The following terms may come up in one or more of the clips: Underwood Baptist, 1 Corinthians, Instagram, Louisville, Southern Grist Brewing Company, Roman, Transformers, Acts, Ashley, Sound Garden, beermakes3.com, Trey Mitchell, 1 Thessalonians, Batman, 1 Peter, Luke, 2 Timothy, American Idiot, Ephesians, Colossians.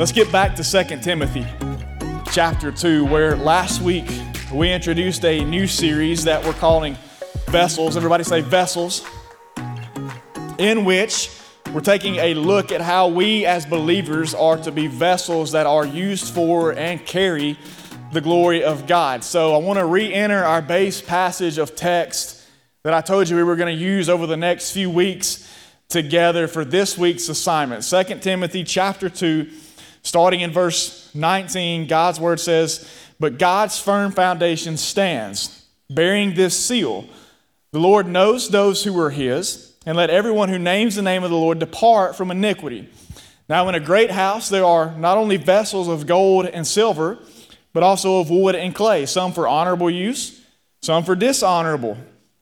Let's get back to 2 Timothy chapter 2, where last week we introduced a new series that we're calling Vessels. Everybody say Vessels. In which we're taking a look at how we as believers are to be vessels that are used for and carry the glory of God. So I want to re-enter our base passage of text that I told you we were going to use over the next few weeks together for this week's assignment. 2 Timothy chapter 2, starting in verse 19, God's word says, "But God's firm foundation stands, bearing this seal. The Lord knows those who are his, and let everyone who names the name of the Lord depart from iniquity. Now in a great house there are not only vessels of gold and silver, but also of wood and clay, some for honorable use, some for dishonorable.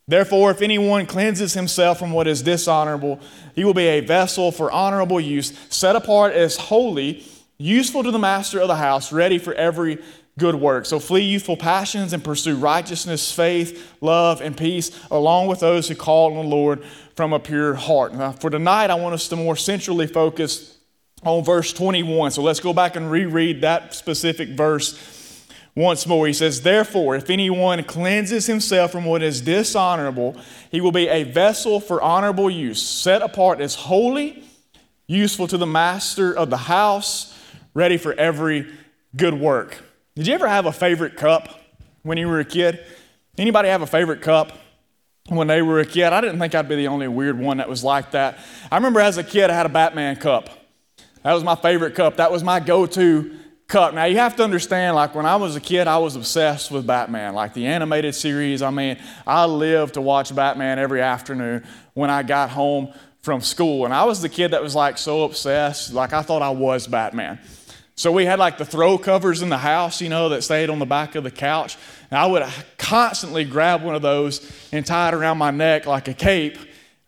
Therefore, if anyone cleanses himself from what is dishonorable, he will be a vessel for honorable use, set apart as holy, useful to the master of the house, ready for every good work. So flee youthful passions and pursue righteousness, faith, love, and peace, along with those who call on the Lord from a pure heart." Now, for tonight, I want us to more centrally focus on verse 21. So let's go back and reread that specific verse once more. He says, "Therefore, if anyone cleanses himself from what is dishonorable, he will be a vessel for honorable use, set apart as holy, useful to the master of the house, ready for every good work." Did you ever have a favorite cup when you were a kid? Anybody have a favorite cup when they were a kid? I didn't think I'd be the only weird one that was like that. I remember as a kid, I had a Batman cup. That was my favorite cup. That was my go-to cup. Now, you have to understand, like, when I was a kid, I was obsessed with Batman, like the animated series. I mean, I lived to watch Batman every afternoon when I got home from school. And I was the kid that was, like, so obsessed, like, I thought I was Batman. So we had, like, the throw covers in the house, you know, that stayed on the back of the couch. And I would constantly grab one of those and tie it around my neck like a cape,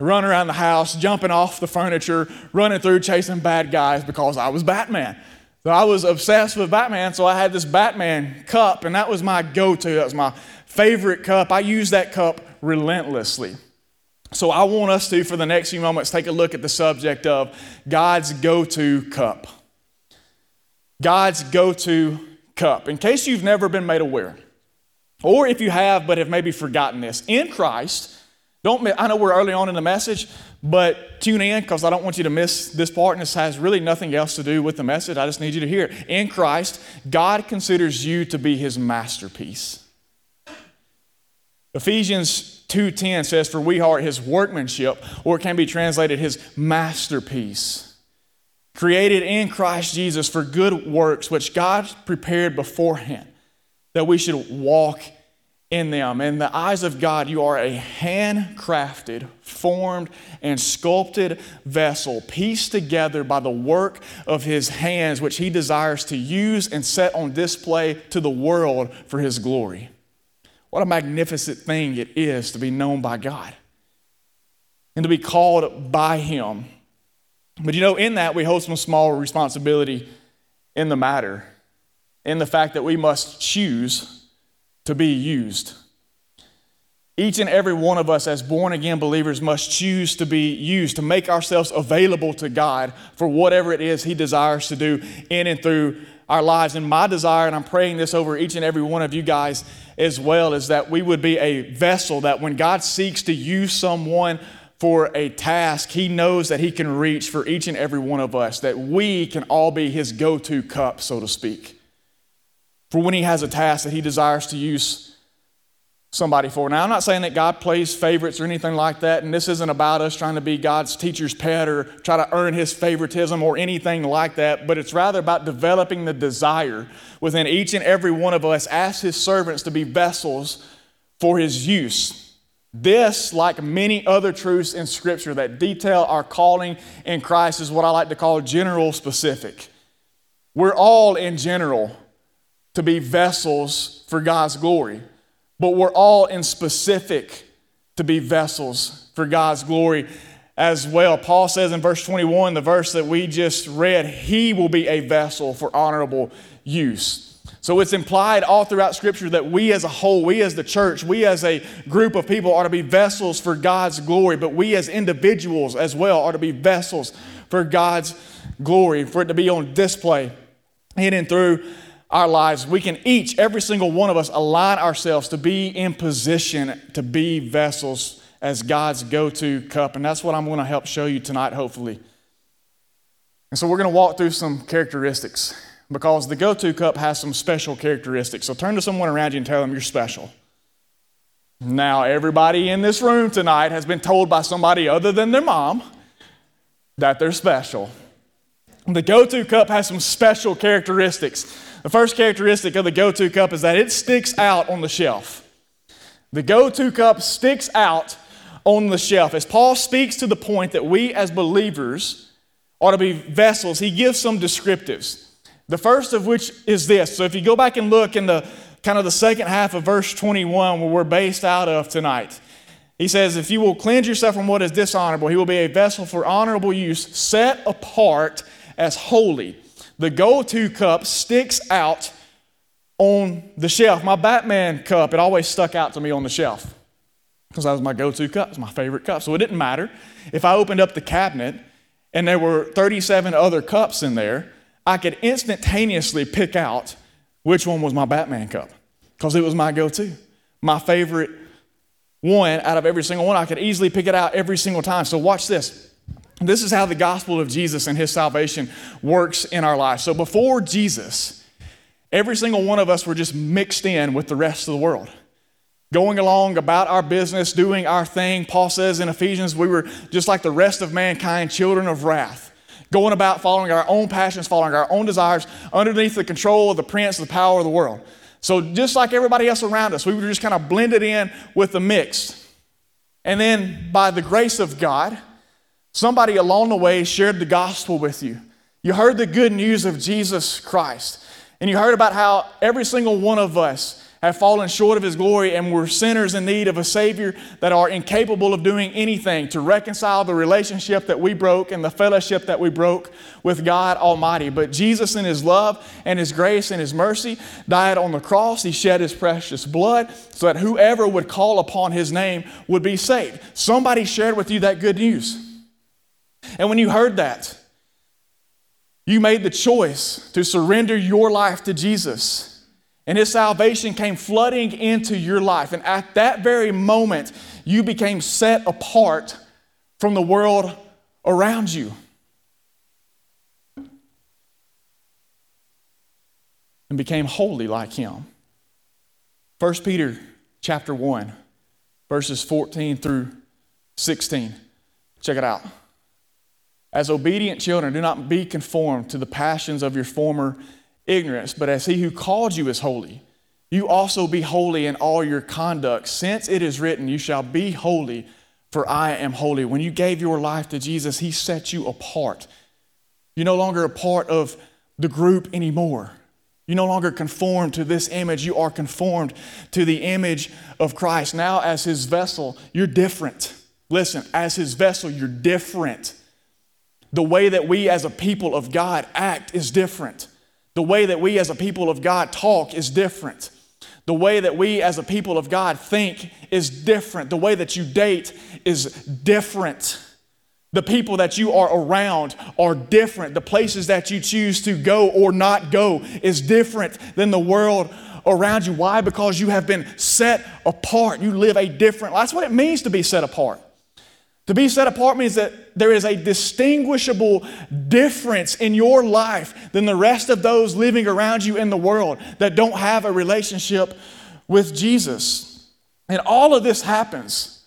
run around the house, jumping off the furniture, running through, chasing bad guys because I was Batman. So I was obsessed with Batman, so I had this Batman cup, and that was my go-to. That was my favorite cup. I used that cup relentlessly. So I want us to, for the next few moments, take a look at the subject of God's go-to cup. God's go-to cup. In case you've never been made aware, or if you have but have maybe forgotten this, in Christ, I know we're early on in the message, but tune in because I don't want you to miss this part, and this has really nothing else to do with the message. I just need you to hear it. In Christ, God considers you to be his masterpiece. Ephesians 2:10 says, "For we are his workmanship," or it can be translated his masterpiece, "created in Christ Jesus for good works, which God prepared beforehand, that we should walk in them." In the eyes of God, you are a handcrafted, formed, and sculpted vessel, pieced together by the work of his hands, which he desires to use and set on display to the world for his glory. What a magnificent thing it is to be known by God and to be called by him. But you know, in that, we hold some small responsibility in the matter, in the fact that we must choose to be used. Each and every one of us as born-again believers must choose to be used, to make ourselves available to God for whatever it is he desires to do in and through our lives. And my desire, and I'm praying this over each and every one of you guys as well, is that we would be a vessel that when God seeks to use someone for a task, he knows that he can reach for each and every one of us, that we can all be his go-to cup, so to speak, for when he has a task that he desires to use somebody for. Now, I'm not saying that God plays favorites or anything like that, and this isn't about us trying to be God's teacher's pet or try to earn his favoritism or anything like that, but it's rather about developing the desire within each and every one of us as his servants to be vessels for his use. This, like many other truths in Scripture that detail our calling in Christ, is what I like to call general specific. We're all in general to be vessels for God's glory, but we're all in specific to be vessels for God's glory as well. Paul says in verse 21, the verse that we just read, he will be a vessel for honorable use. So it's implied all throughout Scripture that we as a whole, we as the church, we as a group of people are to be vessels for God's glory, but we as individuals as well are to be vessels for God's glory, for it to be on display in and through our lives, we can each, every single one of us, align ourselves to be in position to be vessels as God's go-to cup. And that's what I'm going to help show you tonight, hopefully. And so we're going to walk through some characteristics because the go-to cup has some special characteristics. So turn to someone around you and tell them you're special. Now, everybody in this room tonight has been told by somebody other than their mom that they're special. The go-to cup has some special characteristics. The first characteristic of the go-to cup is that it sticks out on the shelf. The go-to cup sticks out on the shelf. As Paul speaks to the point that we as believers ought to be vessels, he gives some descriptives. The first of which is this. So if you go back and look in the kind of the second half of verse 21 where we're based out of tonight. He says, if you will cleanse yourself from what is dishonorable, he will be a vessel for honorable use, set apart as holy. The go-to cup sticks out on the shelf. My Batman cup, it always stuck out to me on the shelf because that was my go-to cup. It was my favorite cup. So it didn't matter. If I opened up the cabinet and there were 37 other cups in there, I could instantaneously pick out which one was my Batman cup? Because it was my go-to. My favorite one out of every single one. I could easily pick it out every single time. So watch this. This is how the gospel of Jesus and his salvation works in our lives. So before Jesus, every single one of us were just mixed in with the rest of the world. Going along about our business, doing our thing. Paul says in Ephesians, we were just like the rest of mankind, children of wrath. Going about following our own passions, following our own desires, underneath the control of the prince of the power of the world. So just like everybody else around us, we were just kind of blended in with the mix. And then by the grace of God, somebody along the way shared the gospel with you. You heard the good news of Jesus Christ. And you heard about how every single one of us have fallen short of his glory and we're sinners in need of a Savior that are incapable of doing anything to reconcile the relationship that we broke and the fellowship that we broke with God Almighty. But Jesus in his love and his grace and his mercy died on the cross. He shed his precious blood so that whoever would call upon his name would be saved. Somebody shared with you that good news. And when you heard that, you made the choice to surrender your life to Jesus. And his salvation came flooding into your life. And at that very moment, you became set apart from the world around you. And became holy like him. 1 Peter chapter 1, verses 14 through 16. Check it out. As obedient children, do not be conformed to the passions of your former ignorance, but as he who called you is holy, you also be holy in all your conduct. Since it is written, you shall be holy, for I am holy. When you gave your life to Jesus, he set you apart. You're no longer a part of the group anymore. You no longer conform to this image. You are conformed to the image of Christ. Now as his vessel, you're different. Listen, as his vessel, you're different. The way that we as a people of God act is different. The way that we as a people of God talk is different. The way that we as a people of God think is different. The way that you date is different. The people that you are around are different. The places that you choose to go or not go is different than the world around you. Why? Because you have been set apart. You live a different life. That's what it means to be set apart. To be set apart means that there is a distinguishable difference in your life than the rest of those living around you in the world that don't have a relationship with Jesus. And all of this happens.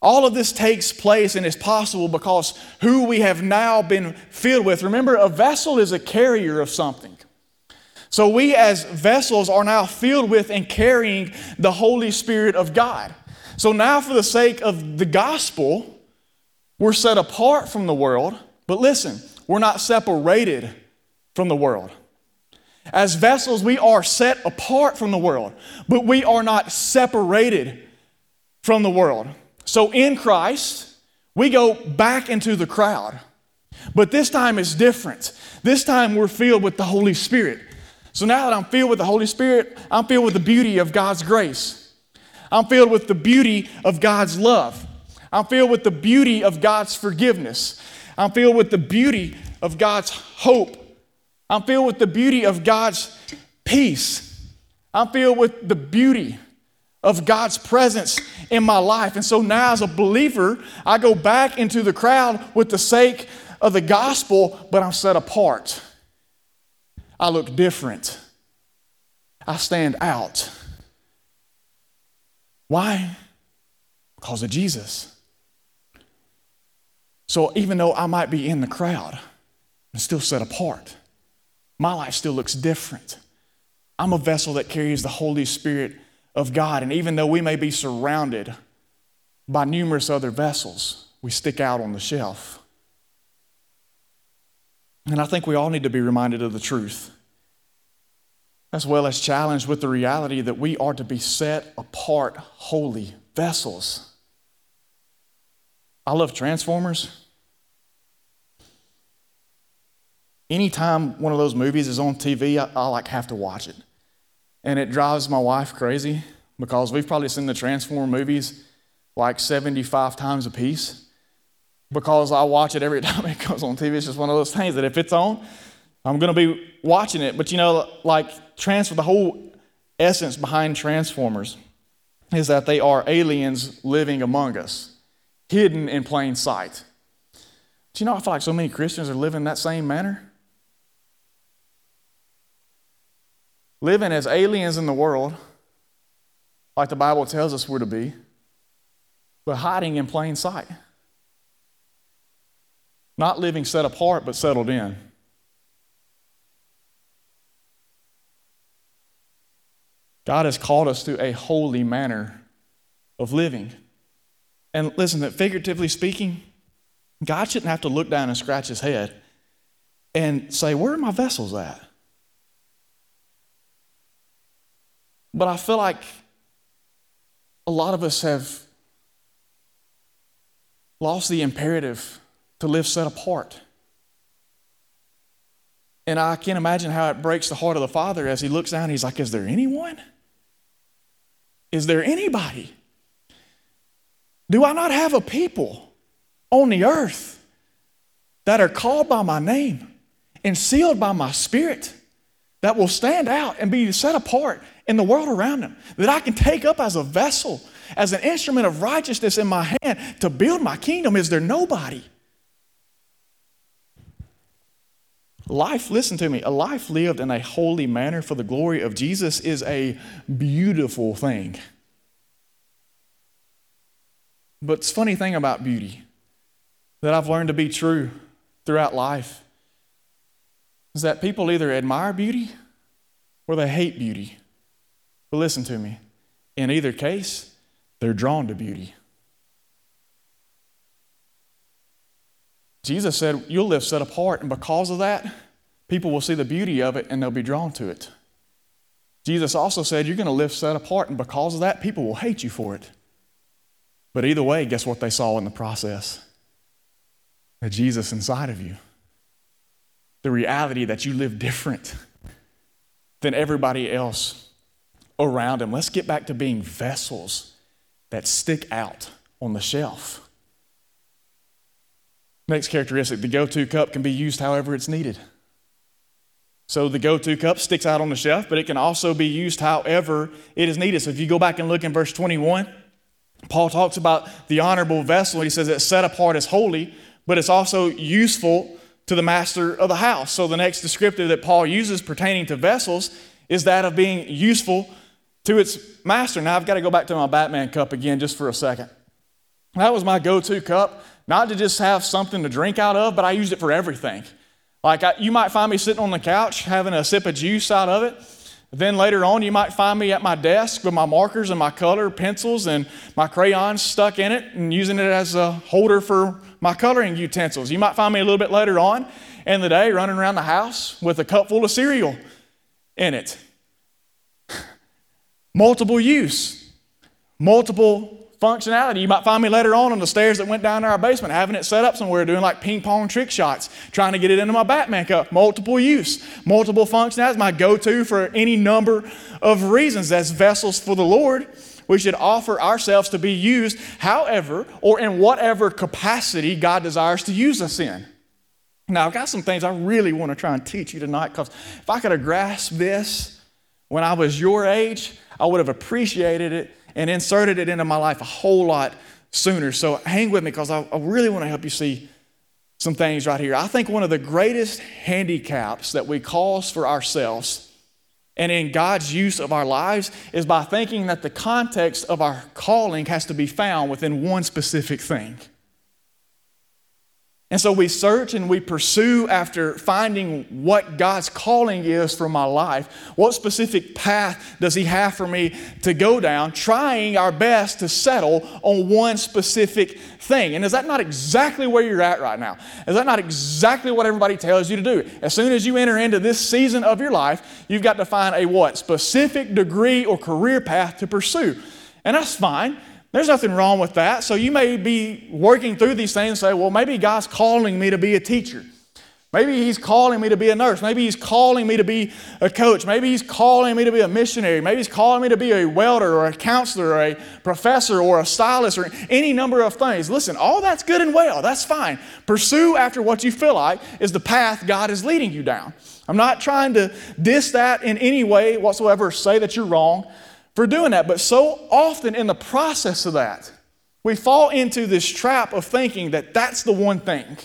All of this takes place and is possible because who we have now been filled with. Remember, a vessel is a carrier of something. So we as vessels are now filled with and carrying the Holy Spirit of God. So now for the sake of the gospel, we're set apart from the world. But listen, we're not separated from the world. As vessels, we are set apart from the world, but we are not separated from the world. So in Christ, we go back into the crowd. But this time it's different. This time we're filled with the Holy Spirit. So now that I'm filled with the Holy Spirit, I'm filled with the beauty of God's grace. I'm filled with the beauty of God's love. I'm filled with the beauty of God's forgiveness. I'm filled with the beauty of God's hope. I'm filled with the beauty of God's peace. I'm filled with the beauty of God's presence in my life. And so now as a believer, I go back into the crowd with the sake of the gospel, but I'm set apart. I look different. I stand out. Why? Because of Jesus. So even though I might be in the crowd, I'm still set apart. My life still looks different. I'm a vessel that carries the Holy Spirit of God. And even though we may be surrounded by numerous other vessels, we stick out on the shelf. And I think we all need to be reminded of the truth, as well as challenged with the reality that we are to be set apart holy vessels. I love Transformers. Anytime one of those movies is on TV, I like have to watch it. And it drives my wife crazy because we've probably seen the Transformers movies like 75 times a piece because I watch it every time it comes on TV. It's just one of those things that if it's on, I'm going to be watching it. But you know, like the whole essence behind Transformers is that they are aliens living among us, hidden in plain sight. Do you know, I feel like so many Christians are living that same manner? Living as aliens in the world, like the Bible tells us we're to be, but hiding in plain sight. Not living set apart, but settled in. God has called us to a holy manner of living. And listen, that figuratively speaking, God shouldn't have to look down and scratch his head and say, where are my vessels at? But I feel like a lot of us have lost the imperative to live set apart. And I can't imagine how it breaks the heart of the Father as he looks down and he's like, is there anyone? Is there anybody? Do I not have a people on the earth that are called by my name and sealed by my Spirit that will stand out and be set apart in the world around them, that I can take up as a vessel, as an instrument of righteousness in my hand to build my kingdom? Is there nobody? Life, listen to me, a life lived in a holy manner for the glory of Jesus is a beautiful thing. But it's a funny thing about beauty that I've learned to be true throughout life is that people either admire beauty or they hate beauty. But listen to me, in either case, they're drawn to beauty. Jesus said, you'll live set apart, and because of that, people will see the beauty of it and they'll be drawn to it. Jesus also said, you're going to live set apart, and because of that, people will hate you for it. But either way, guess what they saw in the process? The Jesus inside of you. The reality that you live different than everybody else around them. Let's get back to being vessels that stick out on the shelf. Next characteristic, the go-to cup can be used however it's needed. So the go-to cup sticks out on the shelf, but it can also be used however it is needed. So if you go back and look in verse 21, Paul talks about the honorable vessel. He says it's set apart as holy, but it's also useful to the master of the house. So the next descriptive that Paul uses pertaining to vessels is that of being useful to its master. Now, I've got to go back to my Batman cup again just for a second. That was my go-to cup, not to just have something to drink out of, but I used it for everything. Like, you might find me sitting on the couch having a sip of juice out of it. Then later on, you might find me at my desk with my markers and my color pencils and my crayons stuck in it and using it as a holder for my coloring utensils. You might find me a little bit later on in the day running around the house with a cup full of cereal in it. Multiple use, multiple functionality. You might find me later on the stairs that went down to our basement, having it set up somewhere, doing like ping pong trick shots, trying to get it into my Batman cup. Multiple use, multiple functionality. My go-to for any number of reasons. As vessels for the Lord, we should offer ourselves to be used however or in whatever capacity God desires to use us in. Now, I've got some things I really want to try and teach you tonight, because if I could have grasped this when I was your age, I would have appreciated it and inserted it into my life a whole lot sooner. So hang with me, because I really want to help you see some things right here. I think one of the greatest handicaps that we cause for ourselves and in God's use of our lives is by thinking that the context of our calling has to be found within one specific thing. And so we search and we pursue after finding what God's calling is for my life. What specific path does He have for me to go down, trying our best to settle on one specific thing? And is that not exactly where you're at right now? Is that not exactly what everybody tells you to do? As soon as you enter into this season of your life, you've got to find a what? Specific degree or career path to pursue. And that's fine. There's nothing wrong with that. So you may be working through these things and say, well, maybe God's calling me to be a teacher. Maybe He's calling me to be a nurse. Maybe He's calling me to be a coach. Maybe He's calling me to be a missionary. Maybe He's calling me to be a welder or a counselor or a professor or a stylist or any number of things. Listen, all that's good and well. That's fine. Pursue after what you feel like is the path God is leading you down. I'm not trying to diss that in any way whatsoever, say that you're wrong for doing that. But so often in the process of that, we fall into this trap of thinking that that's the one thing.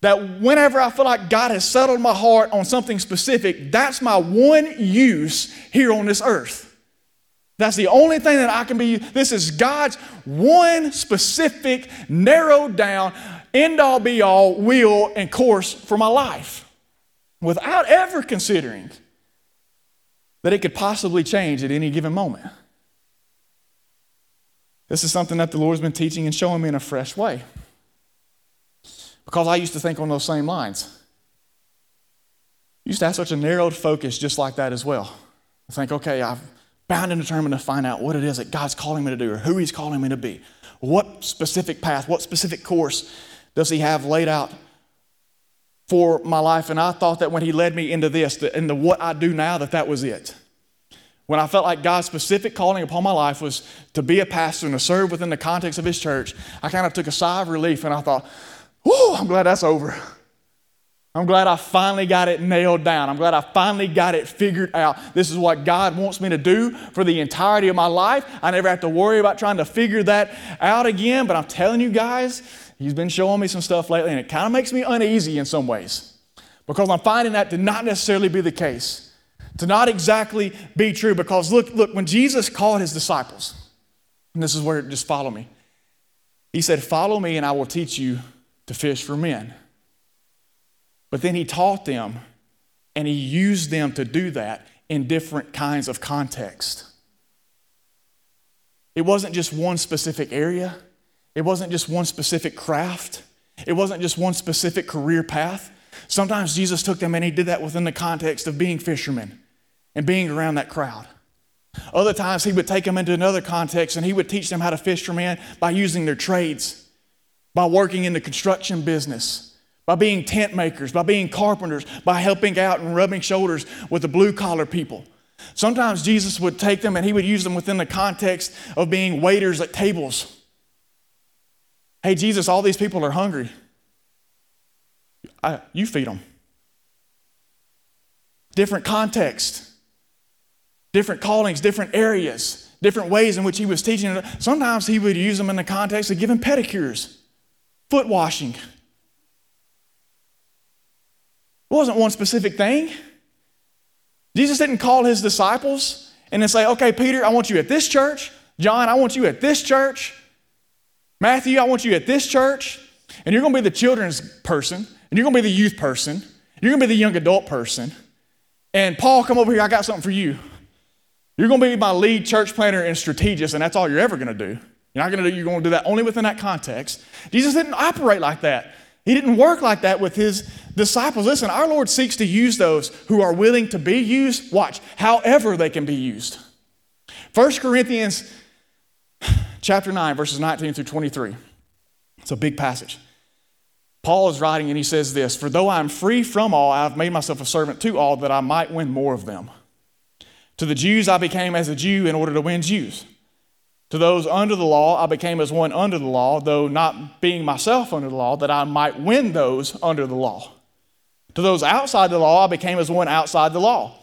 That whenever I feel like God has settled my heart on something specific, that's my one use here on this earth. That's the only thing that I can be. This is God's one specific, narrowed down, end all be all, will and course for my life, without ever considering that it could possibly change at any given moment. This is something that the Lord's been teaching and showing me in a fresh way, because I used to think on those same lines. I used to have such a narrowed focus just like that as well. I think, okay, I'm bound and determined to find out what it is that God's calling me to do, or who He's calling me to be. What specific path, what specific course does He have laid out for my life? And I thought that when He led me into this, into what I do now, that was it. When I felt like God's specific calling upon my life was to be a pastor and to serve within the context of His church, I kind of took a sigh of relief and I thought, whew, I'm glad that's over. I'm glad I finally got it nailed down. I'm glad I finally got it figured out. This is what God wants me to do for the entirety of my life. I never have to worry about trying to figure that out again. But I'm telling you guys, He's been showing me some stuff lately, and it kind of makes me uneasy in some ways, because I'm finding that to not necessarily be the case, to not exactly be true. Because look, when Jesus called His disciples, and this is where just follow me, He said, follow me and I will teach you to fish for men. But then He taught them and He used them to do that in different kinds of context. It wasn't just one specific area. It wasn't just one specific craft. It wasn't just one specific career path. Sometimes Jesus took them and He did that within the context of being fishermen and being around that crowd. Other times He would take them into another context and He would teach them how to fish for men by using their trades, by working in the construction business, by being tent makers, by being carpenters, by helping out and rubbing shoulders with the blue collar people. Sometimes Jesus would take them and He would use them within the context of being waiters at tables. Hey, Jesus, all these people are hungry. You feed them. Different context, different callings, different areas, different ways in which He was teaching. Sometimes He would use them in the context of giving pedicures, foot washing. It wasn't one specific thing. Jesus didn't call His disciples and then say, okay, Peter, I want you at this church. John, I want you at this church. Matthew, I want you at this church, and you're going to be the children's person, and you're going to be the youth person, and you're going to be the young adult person. And Paul, come over here, I got something for you. You're going to be my lead church planner and strategist, and that's all you're ever going to do. You're going to do that only within that context. Jesus didn't operate like that. He didn't work like that with His disciples. Listen, our Lord seeks to use those who are willing to be used, watch, however they can be used. 1 Corinthians Chapter 9, verses 19 through 23. It's a big passage. Paul is writing and he says this, for though I am free from all, I have made myself a servant to all, that I might win more of them. To the Jews I became as a Jew in order to win Jews. To those under the law, I became as one under the law, though not being myself under the law, that I might win those under the law. To those outside the law, I became as one outside the law,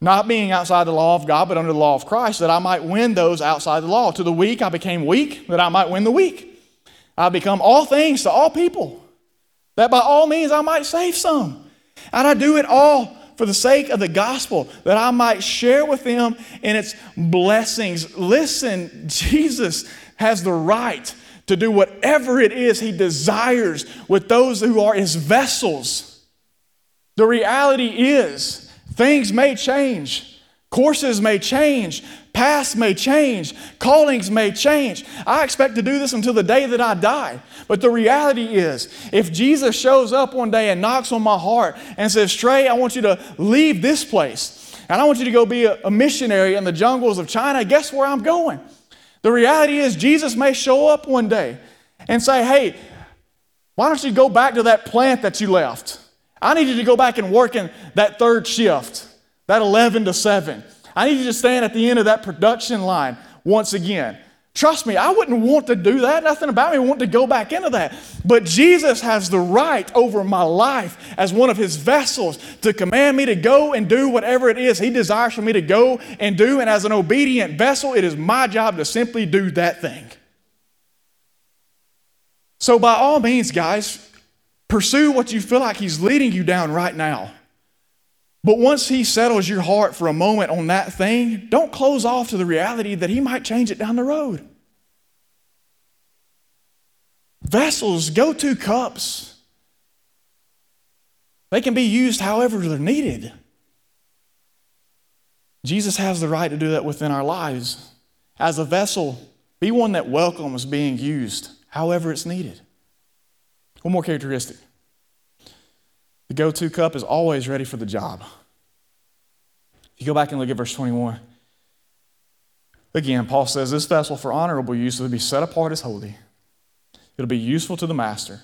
not being outside the law of God, but under the law of Christ, that I might win those outside the law. To the weak, I became weak, that I might win the weak. I become all things to all people, that by all means I might save some. And I do it all for the sake of the gospel, that I might share with them in its blessings. Listen, Jesus has the right to do whatever it is he desires with those who are his vessels. The reality is, things may change. Courses may change. Paths may change. Callings may change. I expect to do this until the day that I die. But the reality is, if Jesus shows up one day and knocks on my heart and says, Trey, I want you to leave this place, and I want you to go be a missionary in the jungles of China, guess where I'm going? The reality is, Jesus may show up one day and say, hey, why don't you go back to that plant that you left? I need you to go back and work in that third shift, that 11 to 7. I need you to stand at the end of that production line once again. Trust me, I wouldn't want to do that. Nothing about me want to go back into that. But Jesus has the right over my life as one of his vessels to command me to go and do whatever it is he desires for me to go and do. And as an obedient vessel, it is my job to simply do that thing. So by all means, guys, pursue what you feel like he's leading you down right now. But once he settles your heart for a moment on that thing, don't close off to the reality that he might change it down the road. Vessels, go-to cups. They can be used however they're needed. Jesus has the right to do that within our lives. As a vessel, be one that welcomes being used however it's needed. One more characteristic. The go-to cup is always ready for the job. If you go back and look at verse 21, again, Paul says, this vessel for honorable use will be set apart as holy. It'll be useful to the master,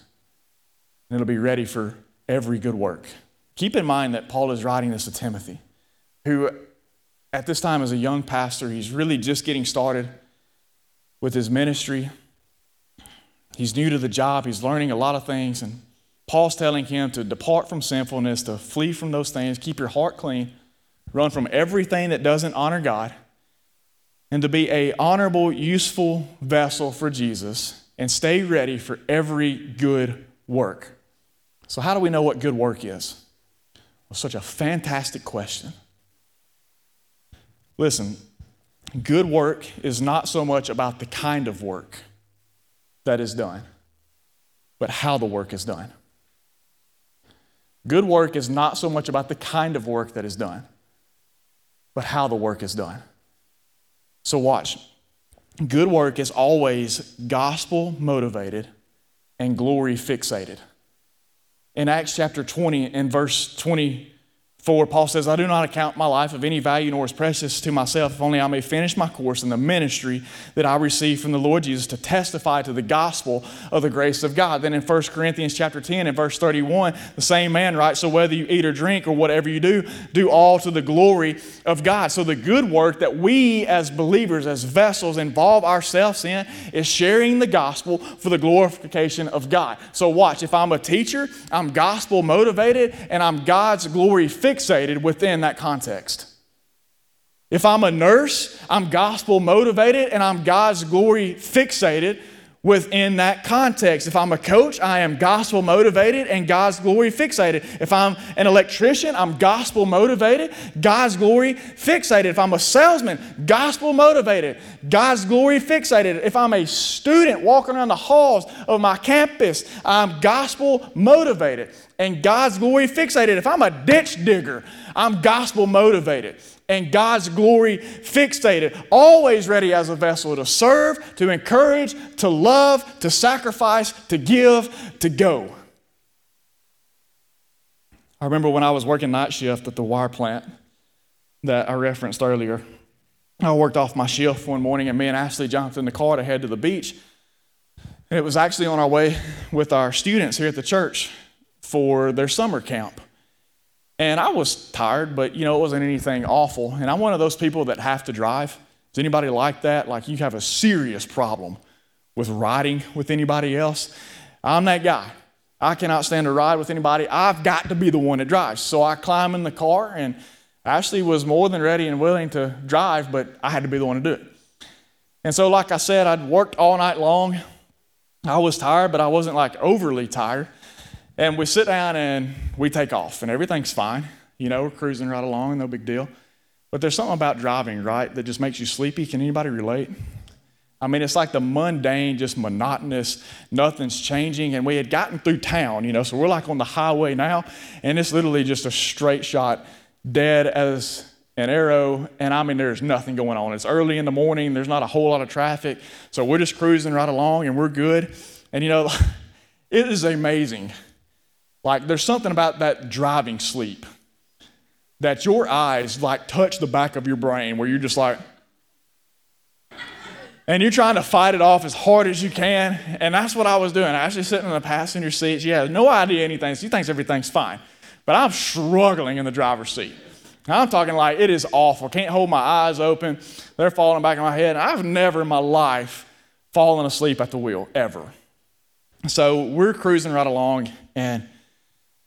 and it'll be ready for every good work. Keep in mind that Paul is writing this to Timothy, who at this time is a young pastor. He's really just getting started with his ministry. He's new to the job. He's learning a lot of things. And Paul's telling him to depart from sinfulness, to flee from those things, keep your heart clean, run from everything that doesn't honor God, and to be an honorable, useful vessel for Jesus and stay ready for every good work. So how do we know what good work is? Well, such a fantastic question. Listen, good work is not so much about the kind of work that is done, but how the work is done. Good work is not so much about the kind of work that is done, but how the work is done. So watch. Good work is always gospel motivated and glory fixated. In Acts chapter 20 and verse 24, Paul says, I do not account my life of any value nor is precious to myself, if only I may finish my course in the ministry that I received from the Lord Jesus to testify to the gospel of the grace of God. Then in 1 Corinthians chapter 10 and verse 31, the same man writes, so whether you eat or drink or whatever you do, do all to the glory of God. So the good work that we as believers, as vessels, involve ourselves in is sharing the gospel for the glorification of God. So watch, if I'm a teacher, I'm gospel motivated and I'm God's glory fixated within that context. If I'm a nurse, I'm gospel motivated and I'm God's glory fixated within that context. If I'm a coach, I am gospel motivated and God's glory fixated. If I'm an electrician, I'm gospel motivated, God's glory fixated. If I'm a salesman, gospel motivated, God's glory fixated. If I'm a student walking around the halls of my campus, I'm gospel motivated and God's glory fixated. If I'm a ditch digger, I'm gospel motivated and God's glory fixated. Always ready as a vessel to serve, to encourage, to love, to sacrifice, to give, to go. I remember when I was working night shift at the wire plant that I referenced earlier. I worked off my shift one morning and me and Ashley jumped in the car to head to the beach. And it was actually on our way with our students here at the church for their summer camp. And I was tired, but, you know, it wasn't anything awful. And I'm one of those people that have to drive. Is anybody like that? Like you have a serious problem with riding with anybody else? I'm that guy. I cannot stand to ride with anybody. I've got to be the one that drives. So I climb in the car, and Ashley was more than ready and willing to drive, but I had to be the one to do it. And so like I said, I'd worked all night long. I was tired, but I wasn't like overly tired. And we sit down and we take off, and everything's fine. You know, we're cruising right along, no big deal. But there's something about driving, right, that just makes you sleepy. Can anybody relate? I mean, it's like the mundane, just monotonous, nothing's changing. And we had gotten through town, you know, so we're like on the highway now, and it's literally just a straight shot, dead as an arrow. And I mean, there's nothing going on. It's early in the morning. There's not a whole lot of traffic. So we're just cruising right along, and we're good. And, you know, it is amazing. Like, there's something about that driving sleep that your eyes, like, touch the back of your brain where you're just like, and you're trying to fight it off as hard as you can. And that's what I was doing. I was actually sitting in the passenger seat. She has no idea anything. She thinks everything's fine. But I'm struggling in the driver's seat. I'm talking like it is awful. Can't hold my eyes open. They're falling back in my head. And I've never in my life fallen asleep at the wheel, ever. So we're cruising right along. And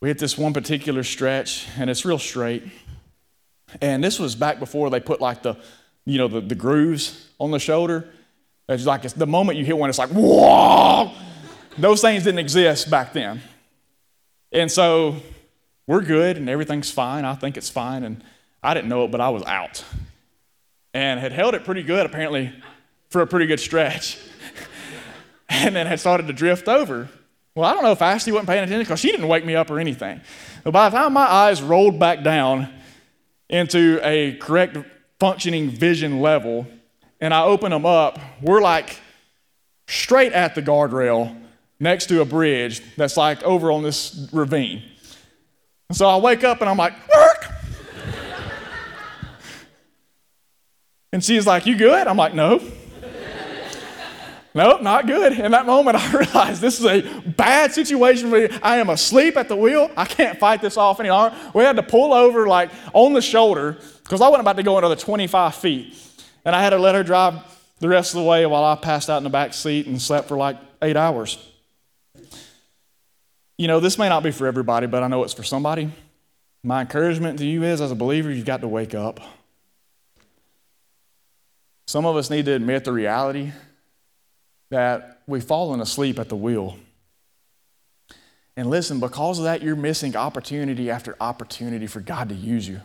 we hit this one particular stretch. And it's real straight. And this was back before they put like the, you know, the grooves on the shoulder. It's like the moment you hit one, it's like, whoa! Those things didn't exist back then. And so we're good, and everything's fine. I think it's fine, and I didn't know it, but I was out. And had held it pretty good, apparently, for a pretty good stretch. And then had started to drift over. Well, I don't know if Ashley wasn't paying attention, because she didn't wake me up or anything. But by the time my eyes rolled back down into a correct functioning vision level, and I open them up, we're like straight at the guardrail next to a bridge that's like over on this ravine. And so I wake up and I'm like, work! And she's like, you good? I'm like, no. Nope, not good. In that moment, I realized this is a bad situation for me. I am asleep at the wheel. I can't fight this off any longer. We had to pull over like on the shoulder because I wasn't about to go another 25 feet. And I had to let her drive the rest of the way while I passed out in the back seat and slept for like 8 hours. You know, this may not be for everybody, but I know it's for somebody. My encouragement to you is, as a believer, you've got to wake up. Some of us need to admit the reality that we've fallen asleep at the wheel. And listen, because of that, you're missing opportunity after opportunity for God to use you.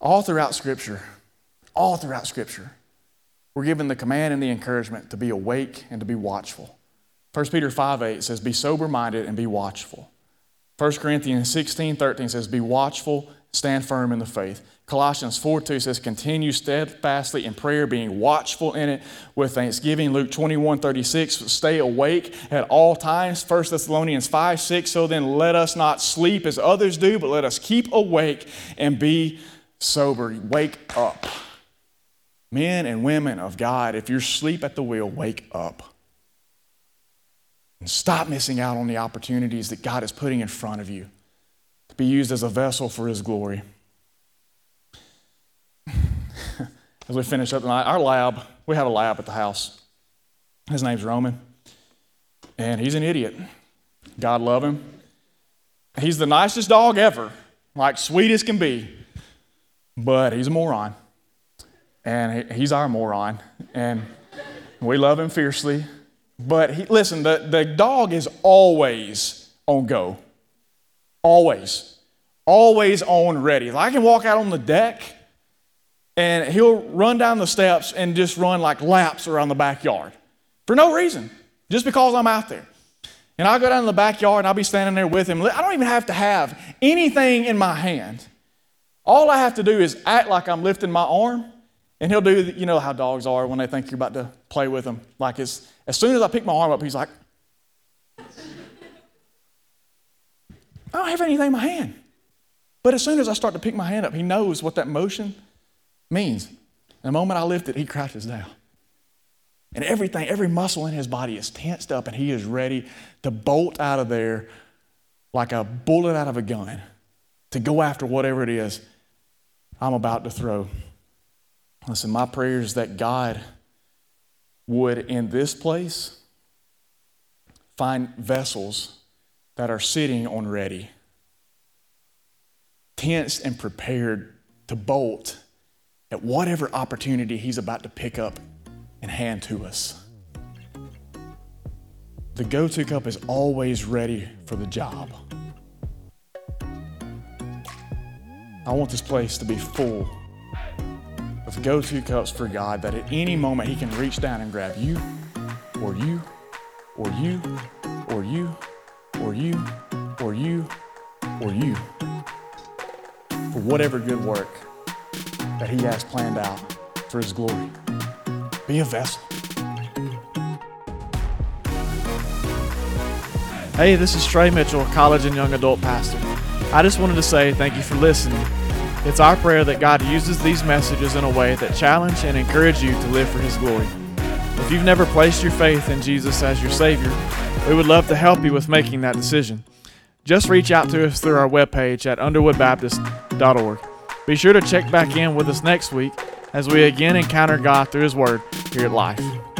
All throughout Scripture, we're given the command and the encouragement to be awake and to be watchful. 1 Peter 5:8 says, be sober-minded and be watchful. 1 Corinthians 16:13 says, be watchful, stand firm in the faith. Colossians 4:2 says, continue steadfastly in prayer, being watchful in it with thanksgiving. Luke 21:36, stay awake at all times. 1 Thessalonians 5:6, so then let us not sleep as others do, but let us keep awake and be sober. Wake up. Men and women of God, if you're asleep at the wheel, wake up. And stop missing out on the opportunities that God is putting in front of you to be used as a vessel for His glory. As we finish up tonight, our lab, we have a lab at the house. His name's Roman. And he's an idiot. God love him. He's the nicest dog ever, like sweet as can be. But he's a moron, and he's our moron, and we love him fiercely. But listen, the dog is always on go, always on ready. Like I can walk out on the deck, and he'll run down the steps and just run like laps around the backyard for no reason, just because I'm out there. And I'll go down in the backyard, and I'll be standing there with him. I don't even have to have anything in my hand. All I have to do is act like I'm lifting my arm, and he'll do, you know how dogs are when they think you're about to play with them. Like as soon as I pick my arm up, he's like, I don't have anything in my hand. But as soon as I start to pick my hand up, he knows what that motion means. And the moment I lift it, he crouches down. And everything, every muscle in his body is tensed up, and he is ready to bolt out of there like a bullet out of a gun to go after whatever it is I'm about to throw. Listen, my prayer is that God would, in this place, find vessels that are sitting on ready, tense and prepared to bolt at whatever opportunity he's about to pick up and hand to us. The go-to cup is always ready for the job. I want this place to be full of go-to cups for God, that at any moment he can reach down and grab you, or you, or you, or you, or you, or you, or you, for whatever good work that he has planned out for his glory. Be a vessel. Hey, this is Trey Mitchell, college and young adult pastor. I just wanted to say thank you for listening. It's our prayer that God uses these messages in a way that challenge and encourage you to live for his glory. If you've never placed your faith in Jesus as your Savior, we would love to help you with making that decision. Just reach out to us through our webpage at underwoodbaptist.org. Be sure to check back in with us next week as we again encounter God through his word here at Life.